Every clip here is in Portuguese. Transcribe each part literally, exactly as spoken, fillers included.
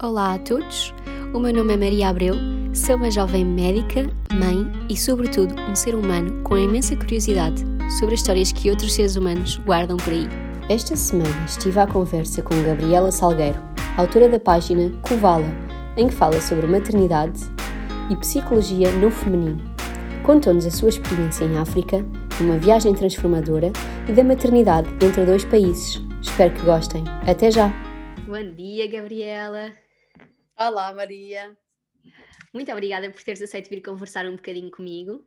Olá a todos, o meu nome é Maria Abreu, sou uma jovem médica, mãe e, sobretudo, um ser humano com imensa curiosidade sobre as histórias que outros seres humanos guardam por aí. Esta semana estive à conversa com Gabriela Salgueiro, autora da página Kovala, em que fala sobre maternidade e psicologia no feminino. Contou-nos a sua experiência em África, uma viagem transformadora e da maternidade entre dois países. Espero que gostem. Até já! Bom dia, Gabriela! Olá, Maria! Muito obrigada por teres aceito vir conversar um bocadinho comigo.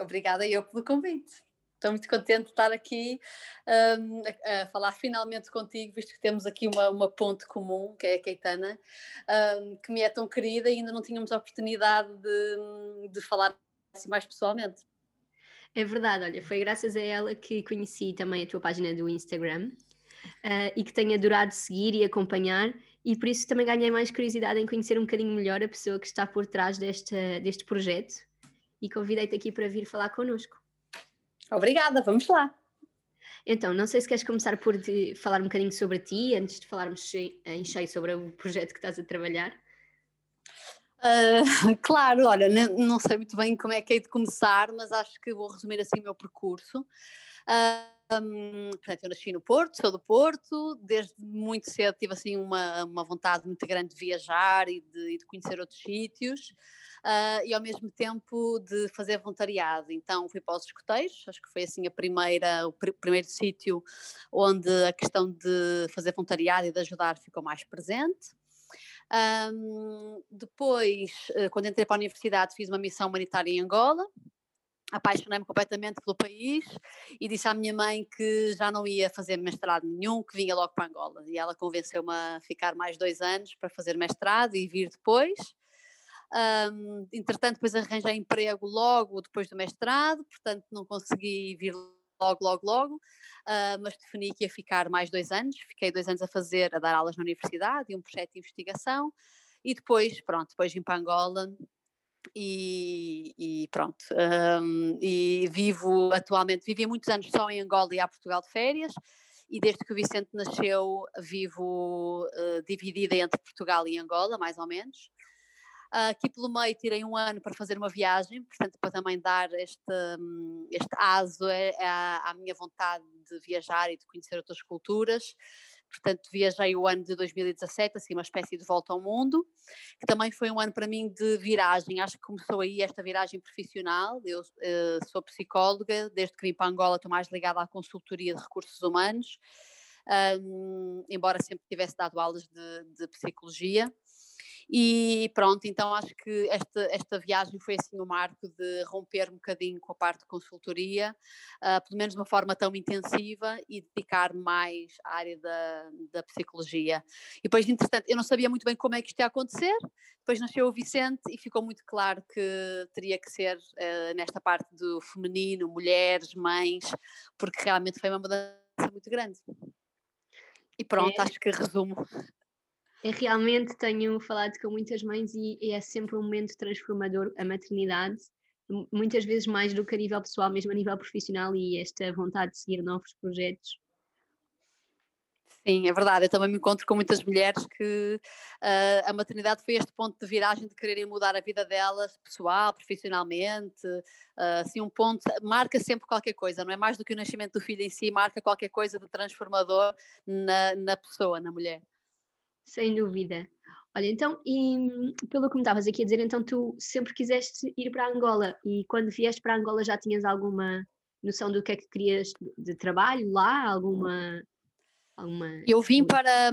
Obrigada eu pelo convite. Estou muito contente de estar aqui um, a, a falar finalmente contigo, visto que temos aqui uma, uma ponte comum, que é a Caetana, um, que me é tão querida e ainda não tínhamos a oportunidade de, de falar assim mais pessoalmente. É verdade, olha, foi graças a ela que conheci também a tua página do Instagram uh, e que tenho adorado seguir e acompanhar, e por isso também ganhei mais curiosidade em conhecer um bocadinho melhor a pessoa que está por trás deste, deste projeto, e convidei-te aqui para vir falar connosco. Obrigada, vamos lá! Então, não sei se queres começar por te falar um bocadinho sobre ti, antes de falarmos em cheio sobre o projeto que estás a trabalhar. Uh, claro, olha, não sei muito bem como é que hei de começar, mas acho que vou resumir assim o meu percurso. Uh... Um, portanto, eu nasci no Porto, sou do Porto, desde muito cedo tive assim uma, uma vontade muito grande de viajar e de, e de conhecer outros sítios uh, e ao mesmo tempo de fazer voluntariado. Então fui para os escoteiros, acho que foi assim a primeira, o pr- primeiro sítio onde a questão de fazer voluntariado e de ajudar ficou mais presente. Um, depois, quando entrei para a universidade, fiz uma missão humanitária em Angola. Apaixonei-me completamente pelo país e disse à minha mãe que já não ia fazer mestrado nenhum, que vinha logo para Angola, e ela convenceu-me a ficar mais dois anos para fazer mestrado e vir depois. Um, entretanto, depois arranjei emprego logo depois do mestrado, portanto não consegui vir logo, logo, logo, uh, mas defini que ia ficar mais dois anos. Fiquei dois anos a fazer, a dar aulas na universidade e um projeto de investigação, e depois, pronto, depois vim para Angola. E, e pronto, um, e vivo atualmente, vivi muitos anos só em Angola e a Portugal de férias, e desde que o Vicente nasceu vivo uh, dividida entre Portugal e Angola, mais ou menos. Uh, aqui pelo meio tirei um ano para fazer uma viagem, portanto para também dar este, um, este aso à, à minha vontade de viajar e de conhecer outras culturas. Portanto, viajei o ano de dois mil e dezassete, assim, uma espécie de volta ao mundo, que também foi um ano para mim de viragem. Acho que começou aí esta viragem profissional. Eu uh, sou psicóloga, desde que vim para Angola estou mais ligada à consultoria de recursos humanos, um, embora sempre tivesse dado aulas de, de psicologia. E pronto, então acho que esta, esta viagem foi assim um marco de romper um bocadinho com a parte de consultoria, uh, pelo menos de uma forma tão intensiva, e dedicar mais à área da, da psicologia. E depois, entretanto, eu não sabia muito bem como é que isto ia acontecer, depois nasceu o Vicente e ficou muito claro que teria que ser uh, nesta parte do feminino, mulheres, mães, porque realmente foi uma mudança muito grande. E pronto, é. Acho que resumo. Eu realmente tenho falado com muitas mães e é sempre um momento transformador a maternidade, muitas vezes mais do que a nível pessoal, mesmo a nível profissional, e esta vontade de seguir novos projetos. Sim, é verdade, eu também me encontro com muitas mulheres que uh, a maternidade foi este ponto de viragem de quererem mudar a vida delas, pessoal, profissionalmente, uh, assim um ponto, marca sempre qualquer coisa, não é? Mais do que o nascimento do filho em si, marca qualquer coisa de transformador na, na pessoa, na mulher. Sem dúvida. Olha, então, e pelo que me estavas aqui a dizer, então tu sempre quiseste ir para Angola, e quando vieste para Angola já tinhas alguma noção do que é que querias de trabalho lá? Alguma... alguma... Eu vim para...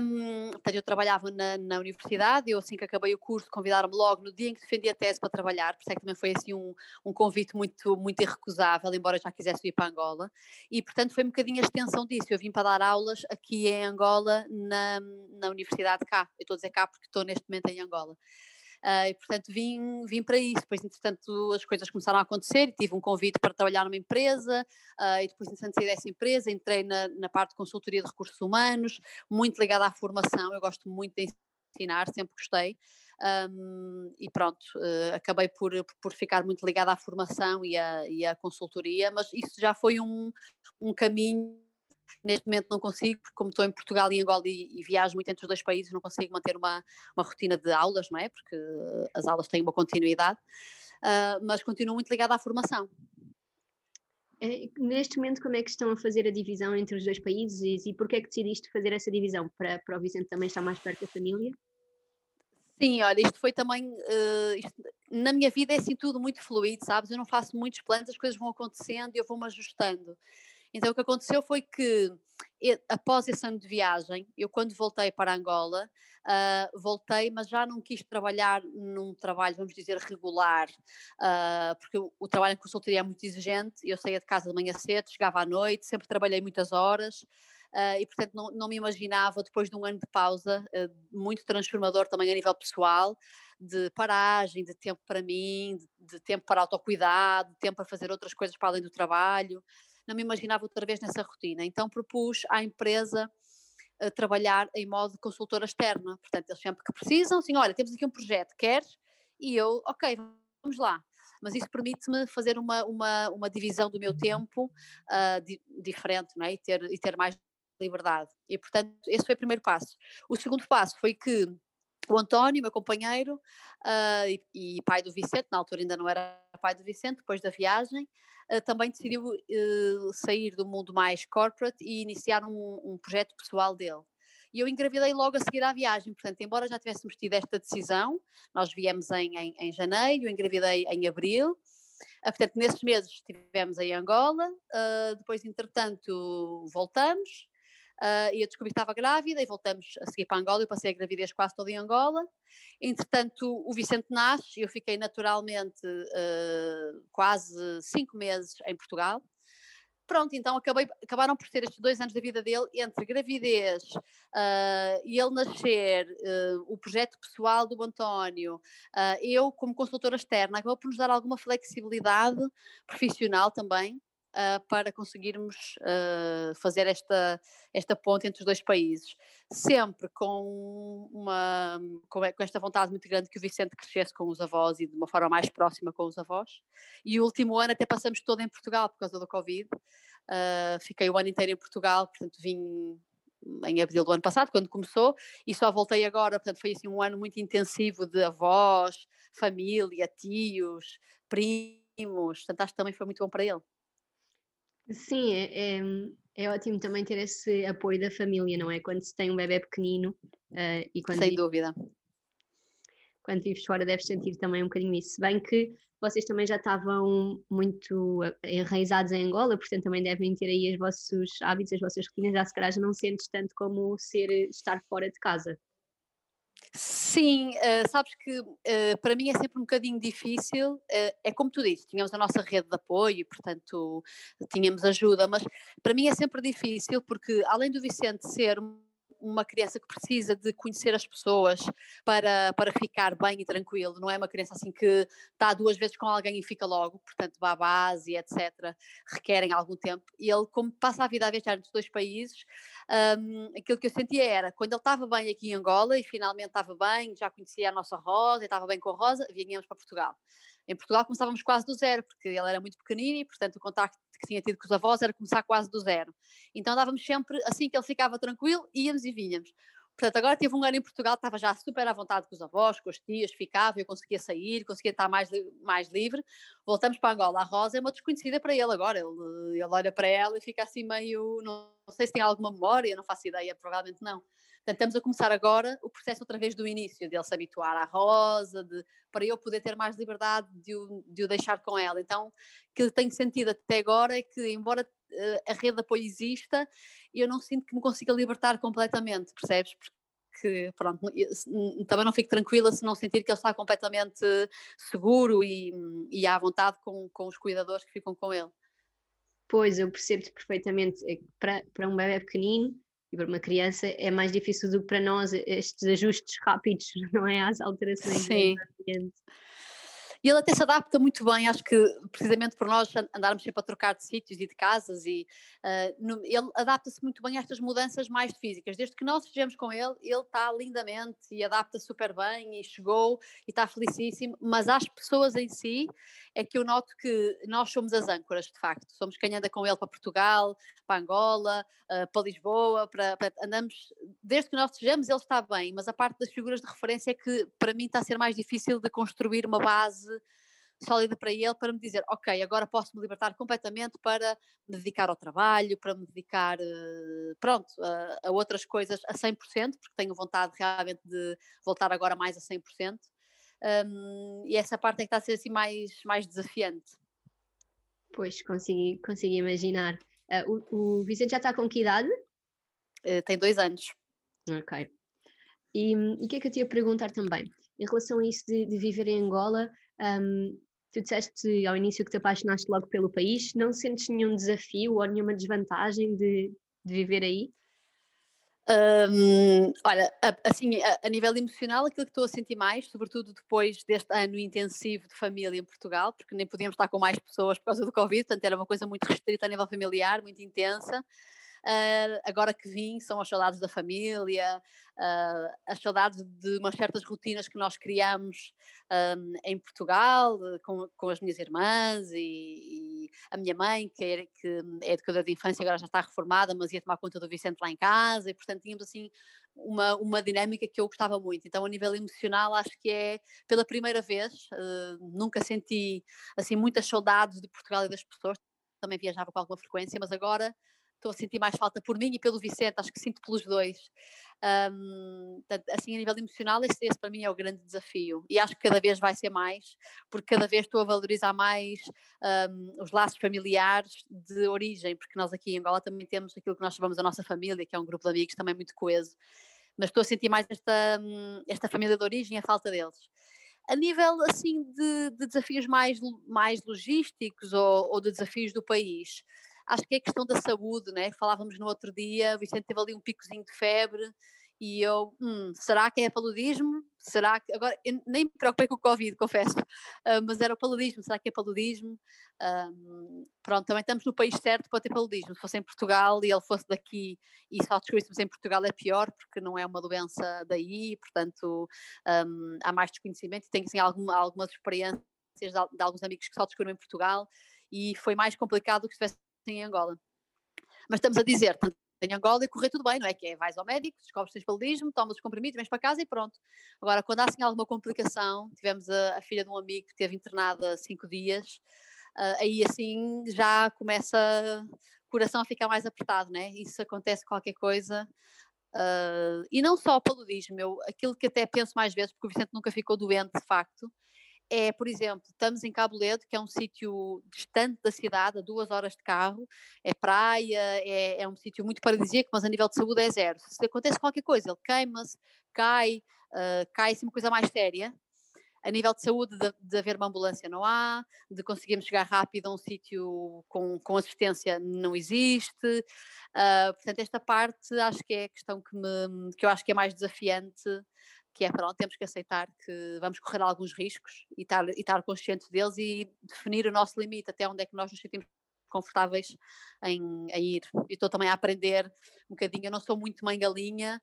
Eu trabalhava na, na universidade, eu assim que acabei o curso convidaram-me logo no dia em que defendi a tese para trabalhar, por isso é que também foi assim um, um convite muito, muito irrecusável, embora eu já quisesse ir para Angola, e portanto foi um bocadinho a extensão disso. Eu vim para dar aulas aqui em Angola, na... na universidade cá, eu estou a dizer cá porque estou neste momento em Angola, uh, e portanto vim, vim para isso. Depois entretanto as coisas começaram a acontecer, tive um convite para trabalhar numa empresa, uh, e depois entretanto saí dessa empresa, entrei na, na parte de consultoria de recursos humanos, muito ligada à formação, eu gosto muito de ensinar, sempre gostei, um, e pronto, uh, acabei por, por ficar muito ligada à formação e à, e à consultoria, mas isso já foi um, um caminho Neste momento não consigo, porque como estou em Portugal e Angola e, e viajo muito entre os dois países, não consigo manter uma, uma rotina de aulas, não é? Porque as aulas têm uma continuidade, uh, mas continuo muito ligada à formação. Neste momento, como é que estão a fazer a divisão entre os dois países e porquê é que decidiste fazer essa divisão? Para, para o Vicente também estar mais perto da família? Sim, olha, isto foi também, uh, isto, na minha vida é assim tudo muito fluido, sabes? Eu não faço muitos planos, as coisas vão acontecendo e eu vou-me ajustando. Então o que aconteceu foi que, após esse ano de viagem, eu quando voltei para Angola, uh, voltei, mas já não quis trabalhar num trabalho, vamos dizer, regular, uh, porque o, o trabalho em consultoria é muito exigente, eu saía de casa de manhã cedo, chegava à noite, sempre trabalhei muitas horas, uh, e portanto não, não me imaginava, depois de um ano de pausa, uh, muito transformador também a nível pessoal, de paragem, de tempo para mim, de, de tempo para autocuidado, de tempo para fazer outras coisas para além do trabalho. Não me imaginava outra vez nessa rotina, então propus à empresa uh, trabalhar em modo de consultora externa, portanto eles sempre que precisam, assim, olha, temos aqui um projeto, queres? E eu, ok, vamos lá, mas isso permite-me fazer uma, uma, uma divisão do meu tempo uh, di- diferente, não é? E ter, e ter mais liberdade, e portanto esse foi o primeiro passo. O segundo passo foi que o António, meu companheiro, uh, e, e pai do Vicente, na altura ainda não era pai do Vicente, depois da viagem, Uh, também decidiu uh, sair do mundo mais corporate e iniciar um, um projeto pessoal dele. E eu engravidei logo a seguir à viagem, portanto, embora já tivéssemos tido esta decisão, nós viemos em, em, em janeiro, eu engravidei em abril, uh, portanto, nesses meses estivemos em Angola, uh, depois, entretanto, voltamos, uh, e eu descobri que estava grávida e voltamos a seguir para Angola, eu passei a gravidez quase toda em Angola, entretanto o Vicente nasce, eu fiquei naturalmente uh, quase cinco meses em Portugal, pronto, então acabei, acabaram por ser estes dois anos da vida dele, entre gravidez uh, e ele nascer, uh, o projeto pessoal do António, uh, eu como consultora externa, acabou por nos dar alguma flexibilidade profissional também, Uh, para conseguirmos uh, fazer esta, esta ponte entre os dois países. Sempre com, uma, com esta vontade muito grande que o Vicente crescesse com os avós e de uma forma mais próxima com os avós. E o último ano até passamos todo em Portugal por causa do Covid. Uh, fiquei o ano inteiro em Portugal, portanto vim em abril do ano passado, quando começou, e só voltei agora, portanto foi assim um ano muito intensivo de avós, família, tios, primos, portanto acho que também foi muito bom para ele. Sim, é, é, é ótimo também ter esse apoio da família, não é? Quando se tem um bebê pequenino uh, e quando... Sem vive, dúvida. Quando vives fora deves sentir também um bocadinho isso. Se bem que vocês também já estavam muito enraizados em Angola, portanto também devem ter aí os vossos hábitos, as vossas rotinas, já se calhar já não sentes tanto como ser, estar fora de casa. Sim, uh, sabes que uh, para mim é sempre um bocadinho difícil, uh, é como tu dizes, tínhamos a nossa rede de apoio e portanto tínhamos ajuda, mas para mim é sempre difícil porque além do Vicente ser uma criança que precisa de conhecer as pessoas para, para ficar bem e tranquilo, não é uma criança assim que está duas vezes com alguém e fica logo, portanto babás e etcétera requerem algum tempo, e ele como passa a vida a viajar entre os dois países, um, aquilo que eu sentia era, quando ele estava bem aqui em Angola e finalmente estava bem, já conhecia a nossa Rosa e estava bem com a Rosa, vinhamos para Portugal. Em Portugal começávamos quase do zero, porque ele era muito pequenino e, portanto, o contacto que tinha tido com os avós era começar quase do zero. Então dávamos sempre, assim que ele ficava tranquilo, íamos e vinhamos. Portanto, agora teve um ano em Portugal, estava já super à vontade com os avós, com os tios, ficava, eu conseguia sair, conseguia estar mais, mais livre. Voltamos para Angola, a Rosa é uma desconhecida para ele agora, ele, ele olha para ela e fica assim meio, não, não sei se tem alguma memória, não faço ideia, provavelmente não. Portanto, estamos a começar agora o processo outra vez do início, de ele se habituar à Rosa, de, para eu poder ter mais liberdade de o, de o deixar com ela. Então, o que tenho sentido até agora é que, embora uh, a rede de apoio exista, eu não sinto que me consiga libertar completamente, percebes? Porque, pronto, eu, também não fico tranquila se não sentir que ele está completamente seguro e, e à vontade com, com os cuidadores que ficam com ele. Pois, eu percebo-te perfeitamente. Para, para um bebê pequenino, e para uma criança é mais difícil do que para nós estes ajustes rápidos, não é? Às alterações. Sim. E ele até se adapta muito bem, acho que precisamente por nós andarmos sempre a trocar de sítios e de casas, e uh, no, ele adapta-se muito bem a estas mudanças mais físicas. Desde que nós estejamos com ele, ele está lindamente e adapta-se super bem e chegou e está felicíssimo, mas às pessoas em si é que eu noto que nós somos as âncoras, de facto. Somos quem anda com ele para Portugal, para Angola, uh, para Lisboa, para, para, andamos, desde que nós estejamos ele está bem, mas a parte das figuras de referência é que para mim está a ser mais difícil de construir uma base sólida para ele, para me dizer, ok, agora posso me libertar completamente para me dedicar ao trabalho, para me dedicar, pronto, a, a outras coisas a cem por cento, porque tenho vontade realmente de voltar agora mais a cem por cento, um, e essa parte é que está a ser assim mais, mais desafiante. Pois, consegui, consegui imaginar. Uh, o, o Vicente já está com que idade? Uh, tem dois anos. Ok. E o que é que eu te ia perguntar também? Em relação a isso de, de viver em Angola, um, tu disseste ao início que te apaixonaste logo pelo país, não sentes nenhum desafio ou nenhuma desvantagem de, de viver aí? Um, olha, assim, a, a nível emocional, aquilo que estou a sentir mais, sobretudo depois deste ano intensivo de família em Portugal, porque nem podíamos estar com mais pessoas por causa do Covid, portanto era uma coisa muito restrita a nível familiar, muito intensa. Uh, agora que vim, são as saudades da família, uh, as saudades de umas certas rotinas que nós criamos um, em Portugal, com, com as minhas irmãs e, e a minha mãe, que é, que é educadora de infância, agora já está reformada, mas ia tomar conta do Vicente lá em casa, e portanto tínhamos assim uma, uma dinâmica que eu gostava muito. Então a nível emocional acho que é pela primeira vez, uh, nunca senti assim muitas saudades de Portugal e das pessoas, também viajava com alguma frequência, mas agora estou a sentir mais falta por mim e pelo Vicente, acho que sinto pelos dois. Um, assim, a nível emocional, esse, esse para mim é o grande desafio. E acho que cada vez vai ser mais, porque cada vez estou a valorizar mais um, os laços familiares de origem, porque nós aqui em Angola também temos aquilo que nós chamamos a nossa família, que é um grupo de amigos também muito coeso. Mas estou a sentir mais esta, esta família de origem, a falta deles. A nível, assim, de, de desafios mais, mais logísticos ou, ou de desafios do país, acho que é questão da saúde, né? Falávamos no outro dia, o Vicente teve ali um picozinho de febre e eu, hum, será que é paludismo? Será que, agora, eu nem me preocupei com o Covid, confesso, uh, mas era o paludismo, será que é paludismo? Uh, pronto, também estamos no país certo para ter paludismo, se fosse em Portugal e ele fosse daqui e só descobríssemos em Portugal é pior, porque não é uma doença daí, portanto um, há mais desconhecimento e tenho assim, alguma, algumas experiências de, de alguns amigos que só descobriram em Portugal e foi mais complicado do que se tivesse em Angola, mas estamos a dizer em Angola e correr tudo bem, não é que é vais ao médico, descobres que tens paludismo, tomas os comprimidos, vens para casa e pronto. Agora quando há assim alguma complicação, tivemos a, a filha de um amigo que esteve internada cinco dias, uh, aí assim já começa o coração a ficar mais apertado, né? Isso acontece qualquer coisa. Uh, e não só o paludismo, eu, aquilo que até penso mais vezes, porque o Vicente nunca ficou doente de facto, é, por exemplo, estamos em Cabo Ledo, que é um sítio distante da cidade, a duas horas de carro, é praia, é, é um sítio muito paradisíaco, mas a nível de saúde é zero. Se acontece qualquer coisa, ele queima-se, cai, uh, cai-se uma coisa mais séria. A nível de saúde, de, de haver uma ambulância não há, de conseguirmos chegar rápido a um sítio com, com assistência não existe. Uh, portanto, esta parte acho que é a questão que, me, que eu acho que é mais desafiante, que é, pronto, temos que aceitar que vamos correr alguns riscos e estar, e estar conscientes deles e definir o nosso limite, até onde é que nós nos sentimos confortáveis em, em ir. Eu estou também a aprender um bocadinho, eu não sou muito mãe galinha,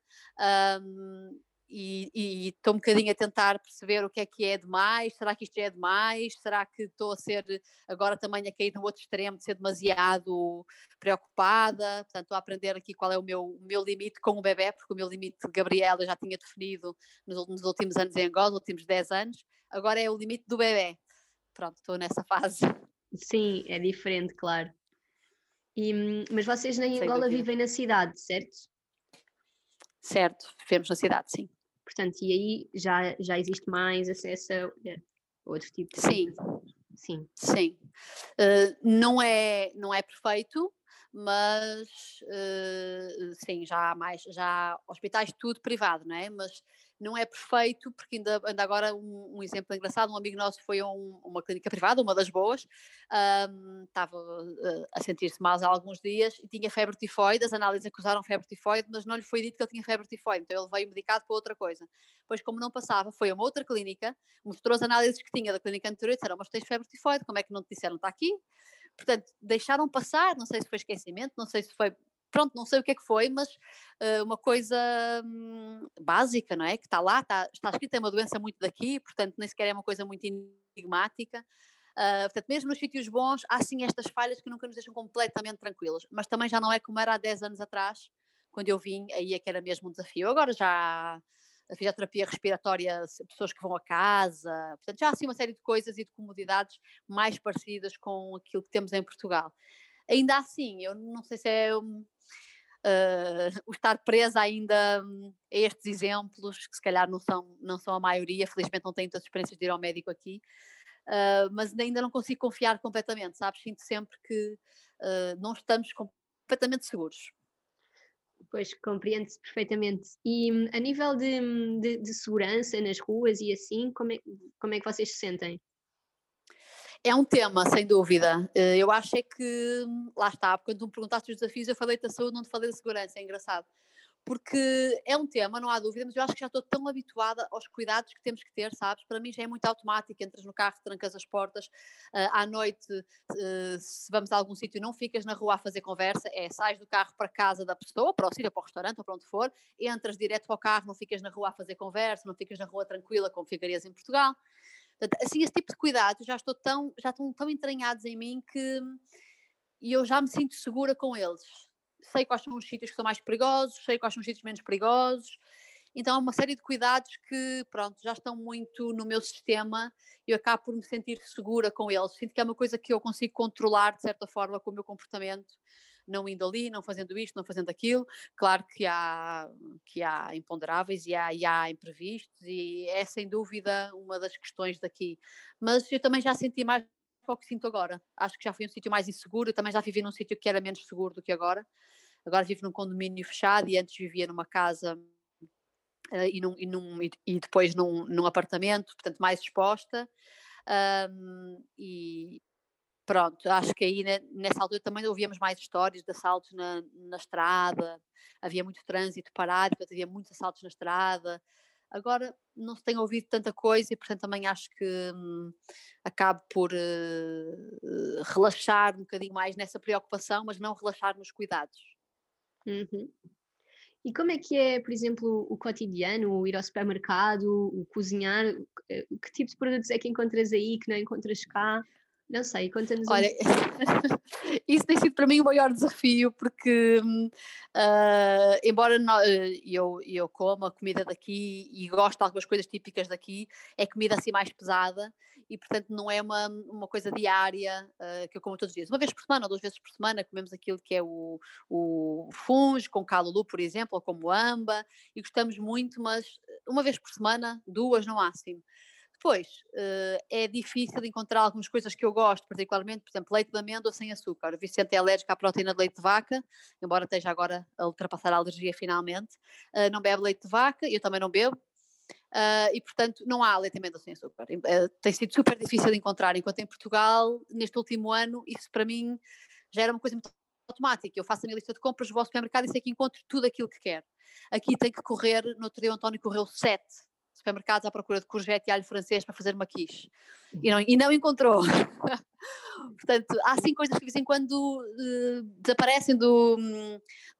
um, e, e estou um bocadinho a tentar perceber o que é que é demais, será que isto é demais, será que estou a ser agora também a cair no outro extremo de ser demasiado preocupada, portanto estou a aprender aqui qual é o meu, o meu limite com o bebê, porque o meu limite de Gabriela eu já tinha definido nos, nos últimos anos em Angola, nos últimos dez anos, agora é o limite do bebê, pronto, estou nessa fase. Sim, é diferente, claro. E, mas vocês na Angola vivem na cidade, certo? Certo, vivemos na cidade, sim. Portanto, e aí já, já existe mais acesso a outro tipo de... Sim, sim. Sim. Uh, não é, não é perfeito, mas uh, sim, já há mais, já há hospitais tudo privado, não é? Mas não é perfeito, porque ainda, ainda agora um, um exemplo engraçado, um amigo nosso foi a um, uma clínica privada, uma das boas, um, estava uh, a sentir-se mal há alguns dias e tinha febre tifoide, as análises acusaram febre tifoide, mas não lhe foi dito que ele tinha febre tifoide, então ele veio medicado para outra coisa. Pois como não passava, foi a uma outra clínica, mostrou as análises que tinha da clínica anterior e disseram, mas tens febre tifoide, como é que não te disseram, está aqui? Portanto, deixaram passar, não sei se foi esquecimento, não sei se foi, pronto, não sei o que é que foi, mas uh, uma coisa hum, básica, não é? Que está lá, está, está escrita, é uma doença muito daqui, portanto, nem sequer é uma coisa muito enigmática. Uh, portanto, mesmo nos sítios bons, há sim estas falhas que nunca nos deixam completamente tranquilos, mas também já não é como era há dez anos atrás, quando eu vim, aí é que era mesmo um desafio. Agora já... a fisioterapia respiratória, pessoas que vão a casa, portanto já há assim uma série de coisas e de comodidades mais parecidas com aquilo que temos em Portugal. Ainda assim, eu não sei se é um, uh, o estar presa ainda um, a estes exemplos, que se calhar não são, não são a maioria, felizmente não tenho tantas experiências de ir ao médico aqui, uh, mas ainda não consigo confiar completamente, sabes? Sinto sempre que uh, não estamos completamente seguros. Pois, compreende-se perfeitamente. E a nível de, de, de segurança nas ruas e assim, como é, como é que vocês se sentem? É um tema, sem dúvida. Eu acho é que, lá está, quando tu me perguntaste os desafios, eu falei da saúde, não te falei da segurança, é engraçado. Porque é um tema, não há dúvida, mas eu acho que já estou tão habituada aos cuidados que temos que ter, sabes? Para mim já é muito automático, entras no carro, trancas as portas, uh, à noite, uh, se vamos a algum sítio, não ficas na rua a fazer conversa, é, sais do carro para a casa da pessoa, para o sítio, para o restaurante, ou para onde for, entras direto para o carro, não ficas na rua a fazer conversa, não ficas na rua tranquila como ficarias em Portugal. Portanto, assim, esse tipo de cuidados já estou tão, já estão tão entranhados em mim que eu já me sinto segura com eles. Sei quais são os sítios que são mais perigosos, sei quais são os sítios menos perigosos, então há uma série de cuidados que, pronto, já estão muito no meu sistema e eu acabo por me sentir segura com eles. Sinto que é uma coisa que eu consigo controlar, de certa forma, com o meu comportamento, não indo ali, não fazendo isto, não fazendo aquilo. Claro que há, que há imponderáveis e há, e há imprevistos e é, sem dúvida, uma das questões daqui. Mas eu também já senti mais o que sinto agora. Acho que já fui um sítio mais inseguro, eu também já vivi num sítio que era menos seguro do que agora. Agora vivo num condomínio fechado e antes vivia numa casa uh, e, num, e, num, e depois num, num apartamento, portanto mais exposta. Um, e pronto, acho que aí nessa altura também ouvíamos mais histórias de assaltos na, na estrada, havia muito trânsito parado, portanto havia muitos assaltos na estrada. Agora não se tem ouvido tanta coisa e, portanto, também acho que hum, acabo por uh, relaxar um bocadinho mais nessa preocupação, mas não relaxar nos cuidados. Uhum. E como é que é, por exemplo, o cotidiano, o ir ao supermercado, o cozinhar? Que tipo de produtos é que encontras aí, que não encontras cá? Não sei, conta-nos. Olha, isso tem sido para mim o maior desafio, porque uh, embora não, eu, eu como a comida daqui e gosto de algumas coisas típicas daqui, é comida assim mais pesada e portanto não é uma, uma coisa diária uh, que eu como todos os dias. Uma vez por semana ou duas vezes por semana comemos aquilo que é o, o funge com calulu, por exemplo, ou como amba, e gostamos muito, mas uma vez por semana, duas no máximo. Pois, é difícil encontrar algumas coisas que eu gosto, particularmente, por exemplo, leite de amêndoa sem açúcar. O Vicente é alérgico à proteína de leite de vaca, embora esteja agora a ultrapassar a alergia finalmente. Não bebe leite de vaca, eu também não bebo. E, portanto, não há leite de amêndoa sem açúcar. Tem sido super difícil de encontrar, enquanto em Portugal, neste último ano, isso para mim já era uma coisa muito automática. Eu faço a minha lista de compras, vou ao supermercado e sei que encontro tudo aquilo que quero. Aqui tem que correr, no outro dia o António correu sete supermercados à procura de courgette e alho francês para fazer uma quiche e não, e não encontrou. Portanto, há assim coisas que de vez em quando uh, desaparecem do,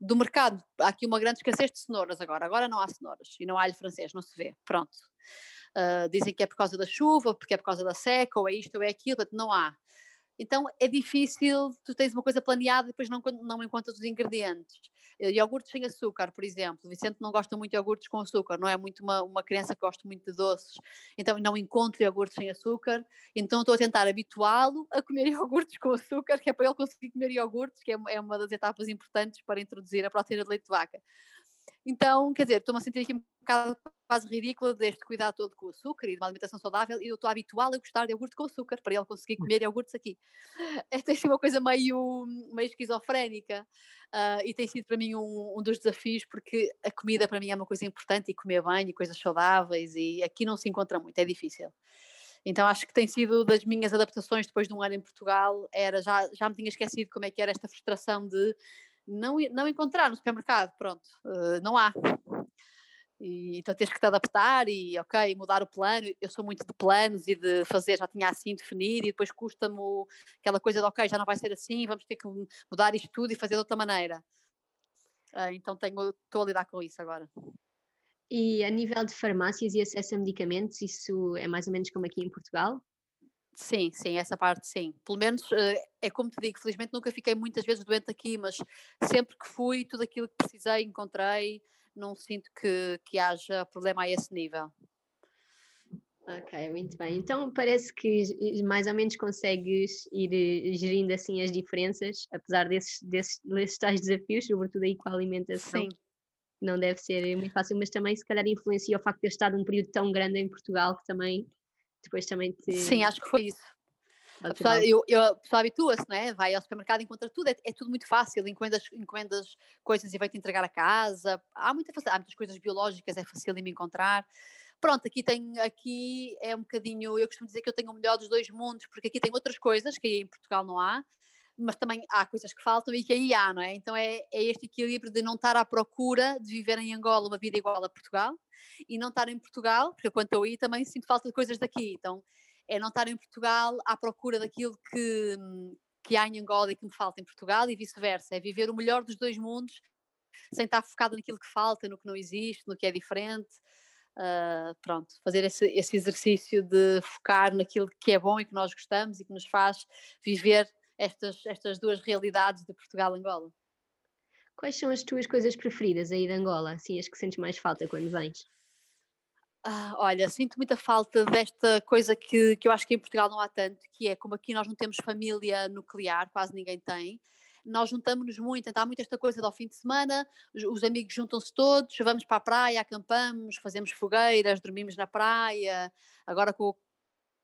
do mercado. Há aqui uma grande escassez de cenouras agora, agora não há cenouras e não há alho francês, não se vê, pronto. Uh, dizem que é por causa da chuva, porque é por causa da seca, ou é isto ou é aquilo, portanto não há. Então é difícil, tu tens uma coisa planeada e depois não, não encontras os ingredientes. Iogurtes sem açúcar, por exemplo, o Vicente não gosta muito de iogurtes com açúcar, não é muito uma, uma criança que gosta muito de doces, então não encontro iogurtes sem açúcar, então estou a tentar habituá-lo a comer iogurtes com açúcar, que é para ele conseguir comer iogurtes, que é, é uma das etapas importantes para introduzir a proteína de leite de vaca. Então, quer dizer, estou-me a sentir aqui um bocado quase ridícula deste cuidado todo com o açúcar e de uma alimentação saudável, e eu estou habitual a gostar de iogurte com açúcar, para ele conseguir comer iogurtes aqui. Esta é uma coisa meio, meio esquizofrénica, uh, e tem sido para mim um, um dos desafios, porque a comida para mim é uma coisa importante, e comer bem e coisas saudáveis, e aqui não se encontra muito, é difícil. Então acho que tem sido das minhas adaptações depois de um ano em Portugal, era, já, já me tinha esquecido como é que era esta frustração de não, não encontrar no supermercado, pronto, uh, não há. E, então tens que te adaptar e, ok, mudar o plano. Eu sou muito de planos e de fazer, já tinha assim definido, e depois custa-me aquela coisa de, ok, já não vai ser assim, vamos ter que mudar isto tudo e fazer de outra maneira. Uh, então tenho, estou a lidar com isso agora. E a nível de farmácias e acesso a medicamentos, isso é mais ou menos como aqui em Portugal? Sim, sim, essa parte sim. Pelo menos, é como te digo, felizmente nunca fiquei muitas vezes doente aqui, mas sempre que fui, tudo aquilo que precisei, encontrei, não sinto que, que haja problema a esse nível. Ok, muito bem. Então parece que mais ou menos consegues ir gerindo assim as diferenças, apesar desses, desses, desses tais desafios, sobretudo aí com a alimentação. Sim. Não deve ser muito fácil, mas também se calhar influencia o facto de ter estado um período tão grande em Portugal, que também depois também te... Sim, acho que foi isso. A pessoa, eu, eu, a pessoa habitua-se, não é? Vai ao supermercado, encontra tudo, é, é tudo muito fácil, encomendas, encomendas coisas e vai-te entregar a casa, há muita facilidade, há muitas coisas biológicas, é fácil de me encontrar. Pronto, aqui, tem, aqui é um bocadinho, eu costumo dizer que eu tenho o melhor dos dois mundos, porque aqui tem outras coisas que aí em Portugal não há, mas também há coisas que faltam e que aí há, não é? Então é, é este equilíbrio de não estar à procura de viver em Angola uma vida igual a Portugal, e não estar em Portugal, porque quando estou aí também sinto falta de coisas daqui, então é não estar em Portugal à procura daquilo que, que há em Angola e que me falta em Portugal, e vice-versa, é viver o melhor dos dois mundos, sem estar focado naquilo que falta, no que não existe, no que é diferente, uh, pronto, fazer esse, esse exercício de focar naquilo que é bom e que nós gostamos e que nos faz viver Estas, estas duas realidades de Portugal e Angola. Quais são as tuas coisas preferidas aí de Angola? Assim, as que sentes mais falta quando vens? Ah, olha, sinto muita falta desta coisa que, que eu acho que em Portugal não há tanto, que é como aqui nós não temos família nuclear, quase ninguém tem. Nós juntamos-nos muito, então há muito esta coisa do fim de semana, os, os amigos juntam-se todos, vamos para a praia, acampamos, fazemos fogueiras, dormimos na praia, agora com o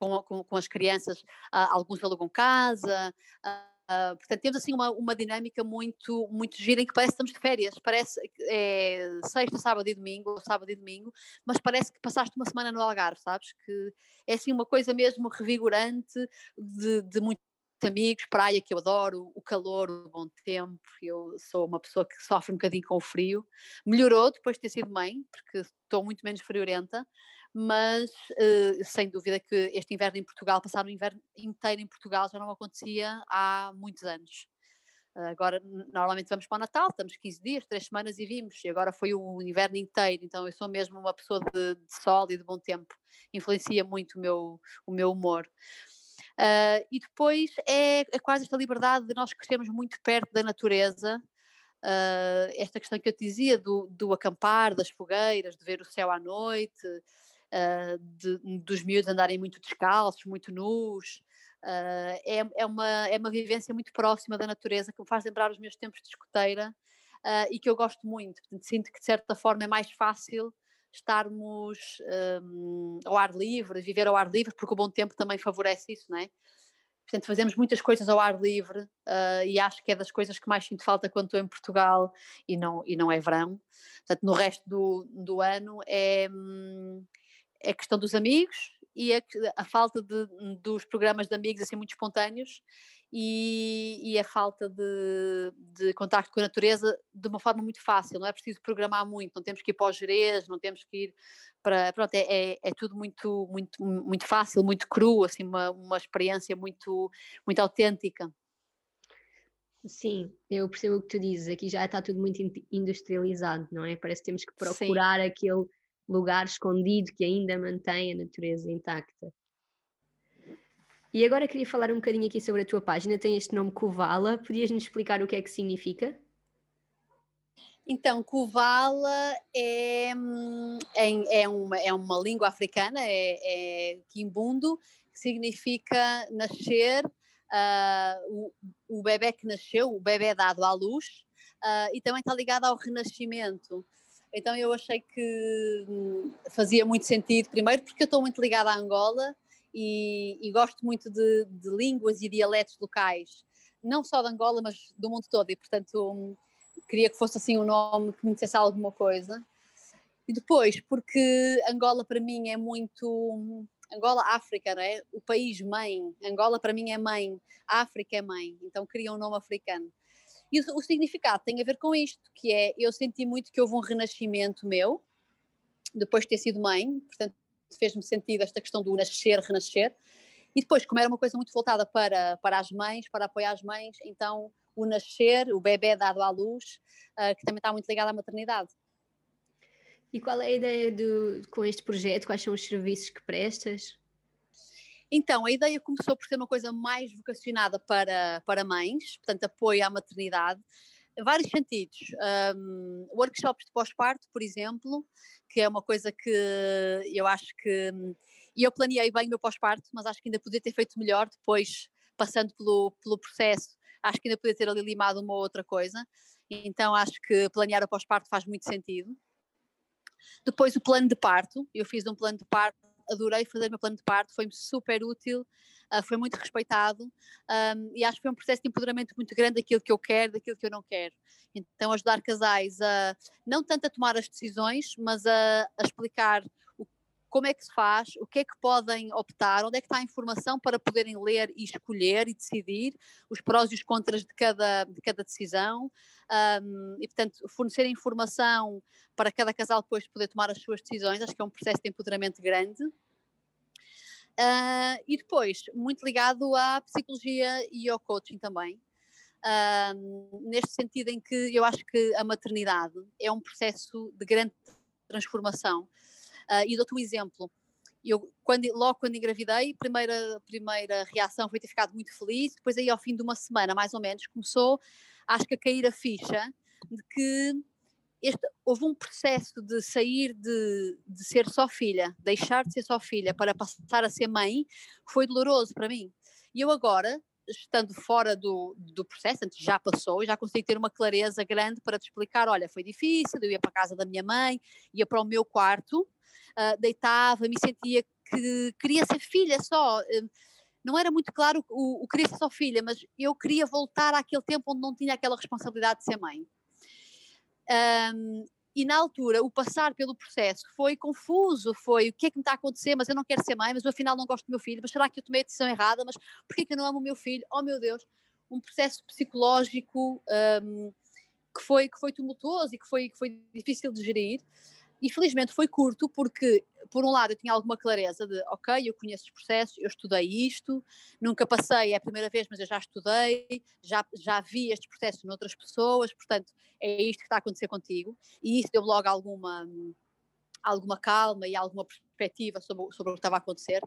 Com, com, com as crianças, uh, alguns alugam casa, uh, uh, portanto temos assim uma, uma dinâmica muito, muito gira, em que parece que estamos de férias, parece que é sexta, sábado e domingo, ou sábado e domingo, mas parece que passaste uma semana no Algarve, sabes, que é assim uma coisa mesmo revigorante, de, de muitos amigos, praia que eu adoro, o calor, o bom tempo, eu sou uma pessoa que sofre um bocadinho com o frio, melhorou depois de ter sido mãe, porque estou muito menos friorenta, mas eh, sem dúvida que este inverno em Portugal, passar o inverno inteiro em Portugal já não acontecia há muitos anos. Agora normalmente vamos para o Natal, estamos quinze dias, três semanas e vimos, e agora foi o inverno inteiro, então eu sou mesmo uma pessoa de, de sol e de bom tempo, influencia muito o meu, o meu humor. Uh, e depois é, é quase esta liberdade de nós crescermos muito perto da natureza. Uh, esta questão que eu te dizia do, do acampar, das fogueiras, de ver o céu à noite, Uh, de, dos miúdos andarem muito descalços, muito nus, uh, é, é, uma, é uma vivência muito próxima da natureza, que me faz lembrar os meus tempos de escoteira, uh, e que eu gosto muito. Portanto, sinto que de certa forma é mais fácil estarmos um, ao ar livre, viver ao ar livre, porque o bom tempo também favorece isso, não é? Portanto, fazemos muitas coisas ao ar livre, uh, e acho que é das coisas que mais sinto falta quando estou em Portugal, e não, e não é verão. Portanto, no resto do, do ano é... Hum, é a questão dos amigos e a, a falta de, dos programas de amigos assim muito espontâneos, e, e a falta de, de contacto com a natureza de uma forma muito fácil, não é preciso programar muito, não temos que ir para o Jerez, não temos que ir para... Pronto, é, é, é tudo muito, muito, muito fácil, muito cru, assim, uma, uma experiência muito, muito autêntica. Sim, eu percebo o que tu dizes, aqui já está tudo muito industrializado, não é? Parece que temos que procurar Sim. aquele... lugar escondido que ainda mantém a natureza intacta. E agora queria falar um bocadinho aqui sobre a tua página, tem este nome Kovala, podias-nos explicar o que é que significa? Então, Kovala é, é, é, uma, é uma língua africana, é, é quimbundo, que significa nascer, uh, o, o bebé que nasceu, o bebé dado à luz, uh, e também está ligado ao renascimento. Então eu achei que fazia muito sentido, primeiro porque eu estou muito ligada à Angola e, e gosto muito de, de línguas e dialetos locais, não só de Angola, mas do mundo todo, e portanto queria que fosse assim um nome que me dissesse alguma coisa. E depois, porque Angola para mim é muito... Angola, África, não é? O país mãe. Angola para mim é mãe, a África é mãe, então queria um nome africano. E o, o significado tem a ver com isto, que é, eu senti muito que houve um renascimento meu, depois de ter sido mãe, portanto fez-me sentido esta questão do nascer, renascer, e depois, como era uma coisa muito voltada para, para as mães, para apoiar as mães, então o nascer, o bebê dado à luz, uh, que também está muito ligado à maternidade. E qual é a ideia do, com este projeto? Quais são os serviços que prestas? Então, a ideia começou por ser uma coisa mais vocacionada para, para mães, portanto apoio à maternidade, em vários sentidos. Um, workshops de pós-parto, por exemplo, que é uma coisa que eu acho que... E eu planeei bem o meu pós-parto, mas acho que ainda podia ter feito melhor depois, passando pelo, pelo processo, acho que ainda podia ter ali limado uma ou outra coisa. Então acho que planear o pós-parto faz muito sentido. Depois o plano de parto, eu fiz um plano de parto, adorei fazer o meu plano de parto, foi-me super útil, foi muito respeitado, um, e acho que foi um processo de empoderamento muito grande daquilo que eu quero, daquilo que eu não quero. Então ajudar casais a, não tanto a tomar as decisões, mas a, a explicar o, como é que se faz, o que é que podem optar, onde é que está a informação para poderem ler e escolher e decidir, os prós e os contras de cada, de cada decisão, um, e portanto fornecer informação para cada casal depois poder tomar as suas decisões, acho que é um processo de empoderamento grande. Uh, e depois, muito ligado à psicologia e ao coaching também, uh, neste sentido em que eu acho que a maternidade é um processo de grande transformação. Uh, e dou-te um exemplo, eu, quando, logo quando engravidei, a primeira, primeira reação foi ter ficado muito feliz, depois aí ao fim de uma semana mais ou menos começou, acho que a cair a ficha de que este, houve um processo de sair de, de ser só filha, deixar de ser só filha para passar a ser mãe, que foi doloroso para mim, e eu agora, estando fora do, do processo, antes já passou, já consegui ter uma clareza grande para te explicar, olha, foi difícil, eu ia para a casa da minha mãe, ia para o meu quarto, Uh, deitava, me sentia que queria ser filha só, uh, não era muito claro o, o queria ser só filha, mas eu queria voltar àquele tempo onde não tinha aquela responsabilidade de ser mãe, um, e na altura o passar pelo processo foi confuso, foi o que é que me está a acontecer, mas eu não quero ser mãe, mas eu afinal não gosto do meu filho, mas será que eu tomei a decisão errada, mas porquê que eu não amo o meu filho, oh meu Deus, um processo psicológico um, que, foi, que foi tumultuoso e que foi, que foi difícil de gerir. E felizmente foi curto porque, por um lado, eu tinha alguma clareza de, ok, eu conheço os processos, eu estudei isto, nunca passei, é a primeira vez, mas eu já estudei, já, já vi estes processos noutras pessoas, portanto, é isto que está a acontecer contigo. E isso deu logo alguma, alguma calma e alguma perspectiva sobre, sobre o que estava a acontecer.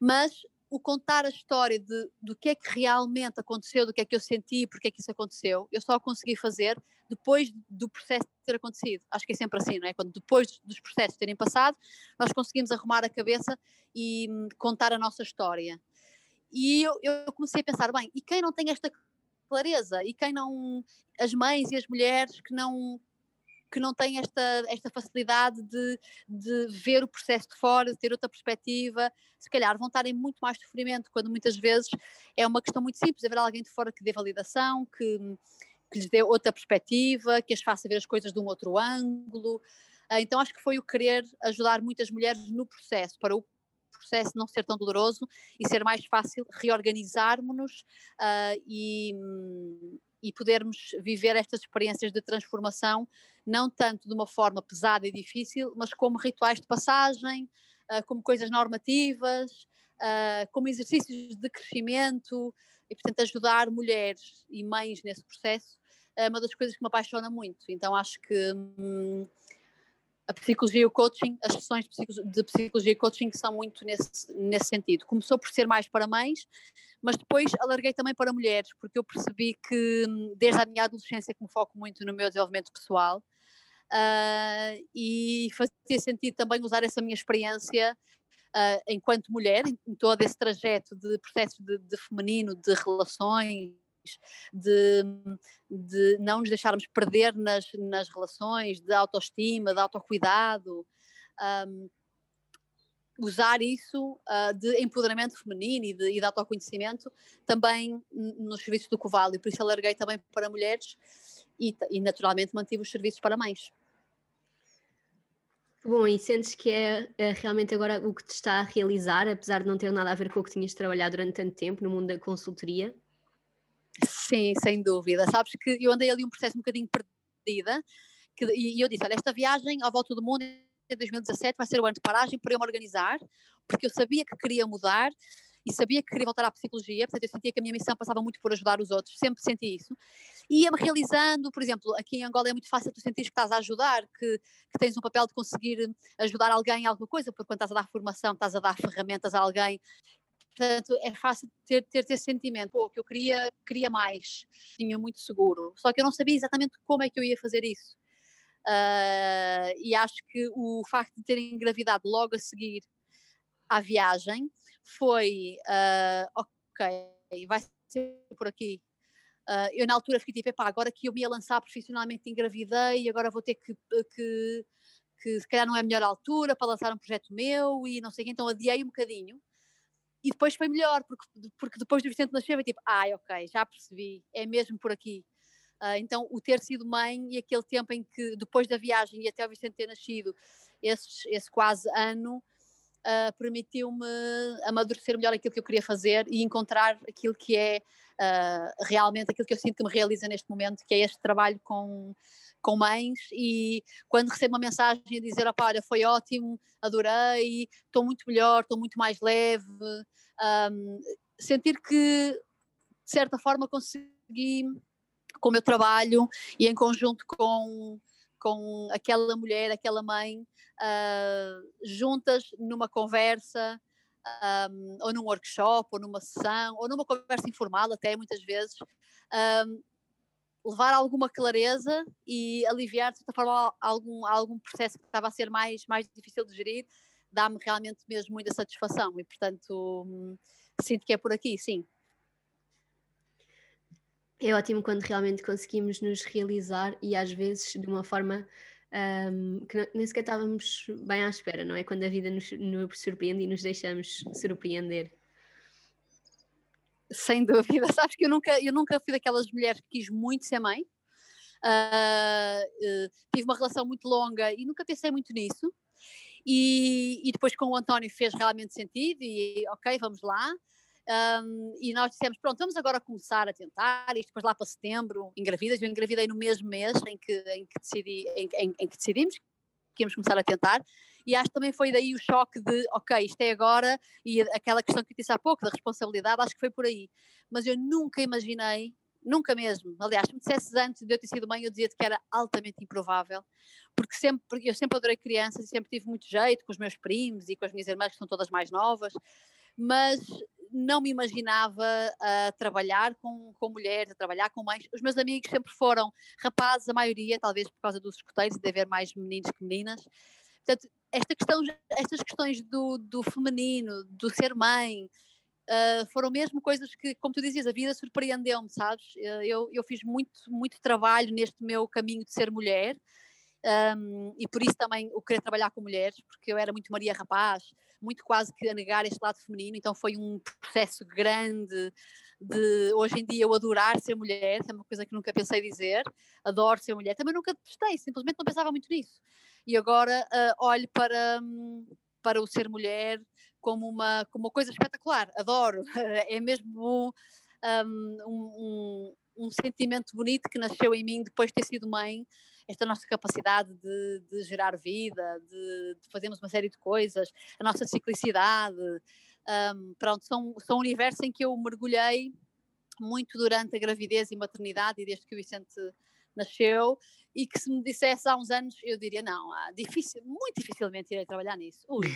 Mas o contar a história de, do que é que realmente aconteceu, do que é que eu senti, porque é que isso aconteceu, eu só consegui fazer depois do processo ter acontecido. Acho que é sempre assim, não é? Quando depois dos processos terem passado, nós conseguimos arrumar a cabeça e contar a nossa história. E eu, eu comecei a pensar, bem, e quem não tem esta clareza? E quem não... As mães e as mulheres que não... que não têm esta, esta facilidade de, de ver o processo de fora, de ter outra perspectiva, se calhar vão estar em muito mais sofrimento, quando muitas vezes é uma questão muito simples, haver alguém de fora que dê validação, que, que lhes dê outra perspectiva, que as faça ver as coisas de um outro ângulo. Então acho que foi o querer ajudar muitas mulheres no processo, para o processo não ser tão doloroso e ser mais fácil reorganizarmos-nos uh, e... e podermos viver estas experiências de transformação, não tanto de uma forma pesada e difícil, mas como rituais de passagem, como coisas normativas, como exercícios de crescimento, e portanto ajudar mulheres e mães nesse processo é uma das coisas que me apaixona muito. Então acho que hum, a psicologia e o coaching, as sessões de psicologia e coaching são muito nesse, nesse sentido. Começou por ser mais para mães, mas depois alarguei também para mulheres, porque eu percebi que desde a minha adolescência que me foco muito no meu desenvolvimento pessoal, uh, e fazia sentido também usar essa minha experiência uh, enquanto mulher, em todo esse trajeto de processo de, de feminino, de relações, de, de não nos deixarmos perder nas, nas relações, de autoestima, de autocuidado, um, usar isso uh, de empoderamento feminino e de, e de autoconhecimento também nos serviços do Kovala, e por isso alarguei também para mulheres e, e naturalmente mantive os serviços para mães. Bom, e sentes que é, é realmente agora o que te está a realizar, apesar de não ter nada a ver com o que tinhas trabalhado durante tanto tempo no mundo da consultoria? Sim, sem dúvida. Sabes que eu andei ali um processo um bocadinho perdida, que, e eu disse, olha, esta viagem à volta do mundo em dois mil e dezassete vai ser o ano de paragem para eu me organizar, porque eu sabia que queria mudar e sabia que queria voltar à psicologia, portanto eu sentia que a minha missão passava muito por ajudar os outros, sempre senti isso. E ia-me realizando, por exemplo, aqui em Angola é muito fácil tu sentires que estás a ajudar, que, que tens um papel de conseguir ajudar alguém em alguma coisa, porque quando estás a dar formação, estás a dar ferramentas a alguém, portanto é fácil ter, ter esse sentimento, pô, que eu queria, queria mais, tinha muito seguro, só que eu não sabia exatamente como é que eu ia fazer isso. Uh, e acho que o facto de ter engravidado logo a seguir à viagem foi, uh, ok, vai ser por aqui. Uh, eu na altura fiquei tipo, epá, agora que eu me ia lançar profissionalmente engravidei, agora vou ter que, que, que se calhar não é a melhor altura para lançar um projeto meu e não sei o quê, então adiei um bocadinho. E depois foi melhor, porque, porque depois do Vicente nascer foi tipo, ah, ok, já percebi, é mesmo por aqui. Uh, então o ter sido mãe e aquele tempo em que depois da viagem e até o Vicente ter nascido, esse, esse quase ano... Uh, permitiu-me amadurecer melhor aquilo que eu queria fazer e encontrar aquilo que é uh, realmente aquilo que eu sinto que me realiza neste momento, que é este trabalho com, com mães. E quando recebo uma mensagem a dizer, opá, olha, foi ótimo, adorei, estou muito melhor, estou muito mais leve, um, sentir que de certa forma consegui com o meu trabalho e em conjunto com com aquela mulher, aquela mãe, uh, juntas numa conversa, um, ou num workshop, ou numa sessão, ou numa conversa informal até muitas vezes, um, levar alguma clareza e aliviar de certa forma algum, algum processo que estava a ser mais, mais difícil de gerir, dá-me realmente mesmo muita satisfação e portanto hum, sinto que é por aqui, sim. É ótimo quando realmente conseguimos nos realizar e às vezes de uma forma um, que nem sequer estávamos bem à espera, não é? Quando a vida nos, nos surpreende e nos deixamos surpreender. Sem dúvida. Sabes que eu nunca, eu nunca fui daquelas mulheres que quis muito ser mãe. Uh, uh, tive uma relação muito longa e nunca pensei muito nisso. E, e depois com o António fez realmente sentido e ok, vamos lá. Um, e nós dissemos, pronto, vamos agora começar a tentar, e depois lá para setembro engravidas, eu engravidei no mesmo mês em que, em que, decidi, em, em, em que decidimos que íamos começar a tentar, e acho que também foi daí o choque de ok, isto é agora, e aquela questão que eu disse há pouco, da responsabilidade, acho que foi por aí, mas eu nunca imaginei, nunca mesmo, aliás, se me dissesses antes de eu ter sido mãe, eu dizia-te que era altamente improvável, porque sempre, porque eu sempre adorei crianças, e sempre tive muito jeito com os meus primos e com as minhas irmãs que são todas mais novas, mas não me imaginava a uh, trabalhar com, com mulheres, a trabalhar com mães. Os meus amigos sempre foram rapazes, a maioria, talvez por causa dos escuteiros, de haver mais meninos que meninas. Portanto, esta questão, estas questões do, do feminino, do ser mãe, uh, foram mesmo coisas que, como tu dizias, a vida surpreendeu-me, sabes? Eu, eu fiz muito, muito trabalho neste meu caminho de ser mulher, um, e por isso também o querer trabalhar com mulheres, porque eu era muito Maria Rapaz, muito quase que a negar este lado feminino, então foi um processo grande de hoje em dia eu adorar ser mulher, é uma coisa que nunca pensei dizer, adoro ser mulher, também nunca testei, simplesmente não pensava muito nisso, e agora uh, olho para, para o ser mulher como uma, como uma coisa espetacular, adoro, é mesmo um, um, um, um sentimento bonito que nasceu em mim depois de ter sido mãe, esta nossa capacidade de, de gerar vida, de, de fazermos uma série de coisas, a nossa ciclicidade, um, pronto, são, são um universo em que eu mergulhei muito durante a gravidez e maternidade e desde que o Vicente nasceu, e que se me dissesse há uns anos, eu diria, não, ah, difícil, muito dificilmente irei trabalhar nisso, Ui,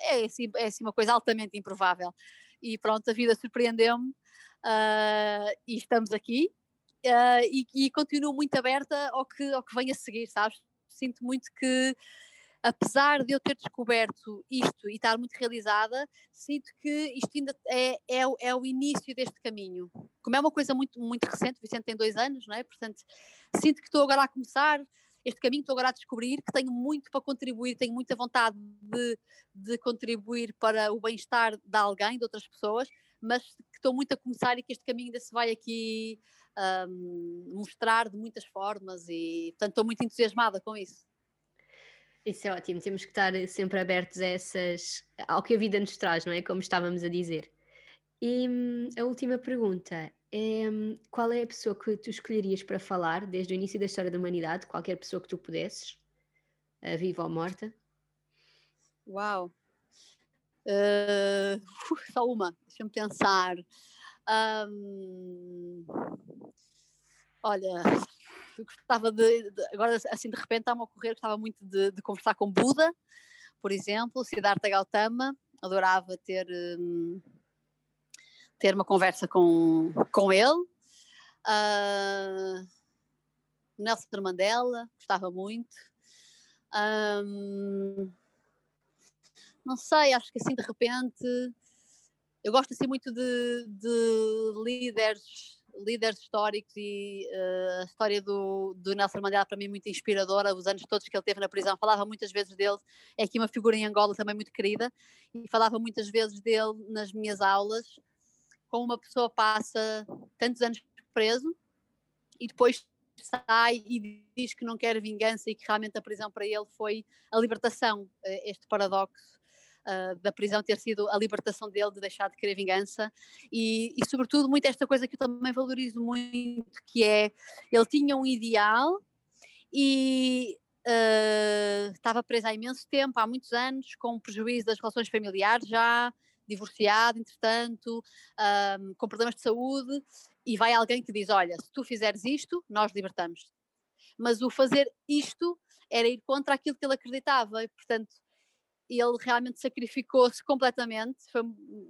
é, assim, é assim uma coisa altamente improvável, e pronto, a vida surpreendeu-me, uh, e estamos aqui. Uh, e, e continuo muito aberta ao que, ao que vem a seguir, sabes? Sinto muito que apesar de eu ter descoberto isto e estar muito realizada, sinto que isto ainda é, é, é o início deste caminho. Como é uma coisa muito, muito recente, o Vicente tem dois anos, não é? Portanto, sinto que estou agora a começar este caminho, estou agora a descobrir que tenho muito para contribuir, tenho muita vontade de, de contribuir para o bem-estar de alguém, de outras pessoas, mas que estou muito a começar e que este caminho ainda se vai aqui um, mostrar de muitas formas e, portanto, estou muito entusiasmada com isso. Isso é ótimo, temos que estar sempre abertos a essas, ao que a vida nos traz, não é? Como estávamos a dizer. E a última pergunta é, qual é a pessoa que tu escolherias para falar desde o início da história da humanidade, qualquer pessoa que tu pudesses, viva ou morta? Uau! Uh, só uma, deixa-me pensar. Um, olha, eu gostava de, de, agora assim de repente está-me a ocorrer, gostava muito de, de conversar com Buda, por exemplo, Siddhartha Gautama, adorava ter... Um, ter uma conversa com, com ele, uh, Nelson Mandela, gostava muito, um, não sei, acho que assim de repente, eu gosto assim muito de, de líderes, líderes históricos e uh, a história do, do Nelson Mandela para mim é muito inspiradora, os anos todos que ele teve na prisão, falava muitas vezes dele, é aqui uma figura em Angola também muito querida, e falava muitas vezes dele nas minhas aulas, como uma pessoa passa tantos anos preso e depois sai e diz que não quer vingança e que realmente a prisão para ele foi a libertação, este paradoxo uh, da prisão ter sido a libertação dele de deixar de querer vingança e, e sobretudo muito esta coisa que eu também valorizo muito, que é ele tinha um ideal e uh, estava preso há imenso tempo, há muitos anos, com prejuízo das relações familiares já, divorciado, entretanto, um, com problemas de saúde, e vai alguém que diz, olha, se tu fizeres isto, nós libertamos. Mas o fazer isto era ir contra aquilo que ele acreditava, e portanto, ele realmente sacrificou-se completamente, foi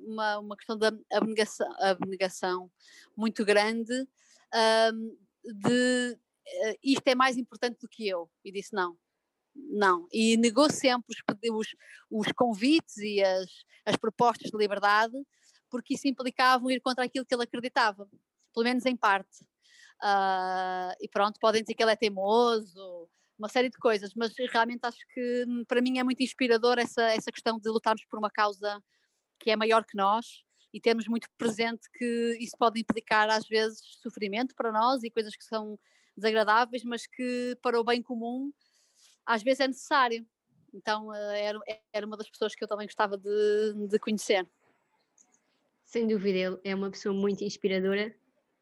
uma, uma questão de abnegação, abnegação muito grande, um, de isto é mais importante do que eu, e disse não. Não, e negou sempre os, os, os convites e as, as propostas de liberdade, porque isso implicava ir contra aquilo que ele acreditava, pelo menos em parte. Uh, e pronto, podem dizer que ele é teimoso, uma série de coisas, mas realmente acho que para mim é muito inspirador essa, essa questão de lutarmos por uma causa que é maior que nós e termos muito presente que isso pode implicar às vezes sofrimento para nós e coisas que são desagradáveis, mas que para o bem comum às vezes é necessário, então era, era uma das pessoas que eu também gostava de, de conhecer. Sem dúvida, ele é uma pessoa muito inspiradora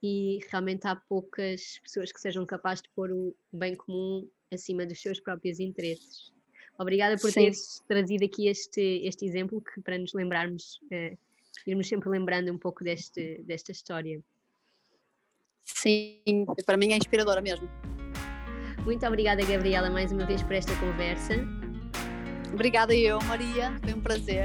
e realmente há poucas pessoas que sejam capazes de pôr o bem comum acima dos seus próprios interesses. Obrigada por teres trazido aqui este, este exemplo que, para nos lembrarmos, eh, irmos sempre lembrando um pouco deste, desta história. Sim, para mim é inspiradora mesmo. Muito obrigada, Gabriela, mais uma vez por esta conversa. Obrigada eu, Maria, foi um prazer.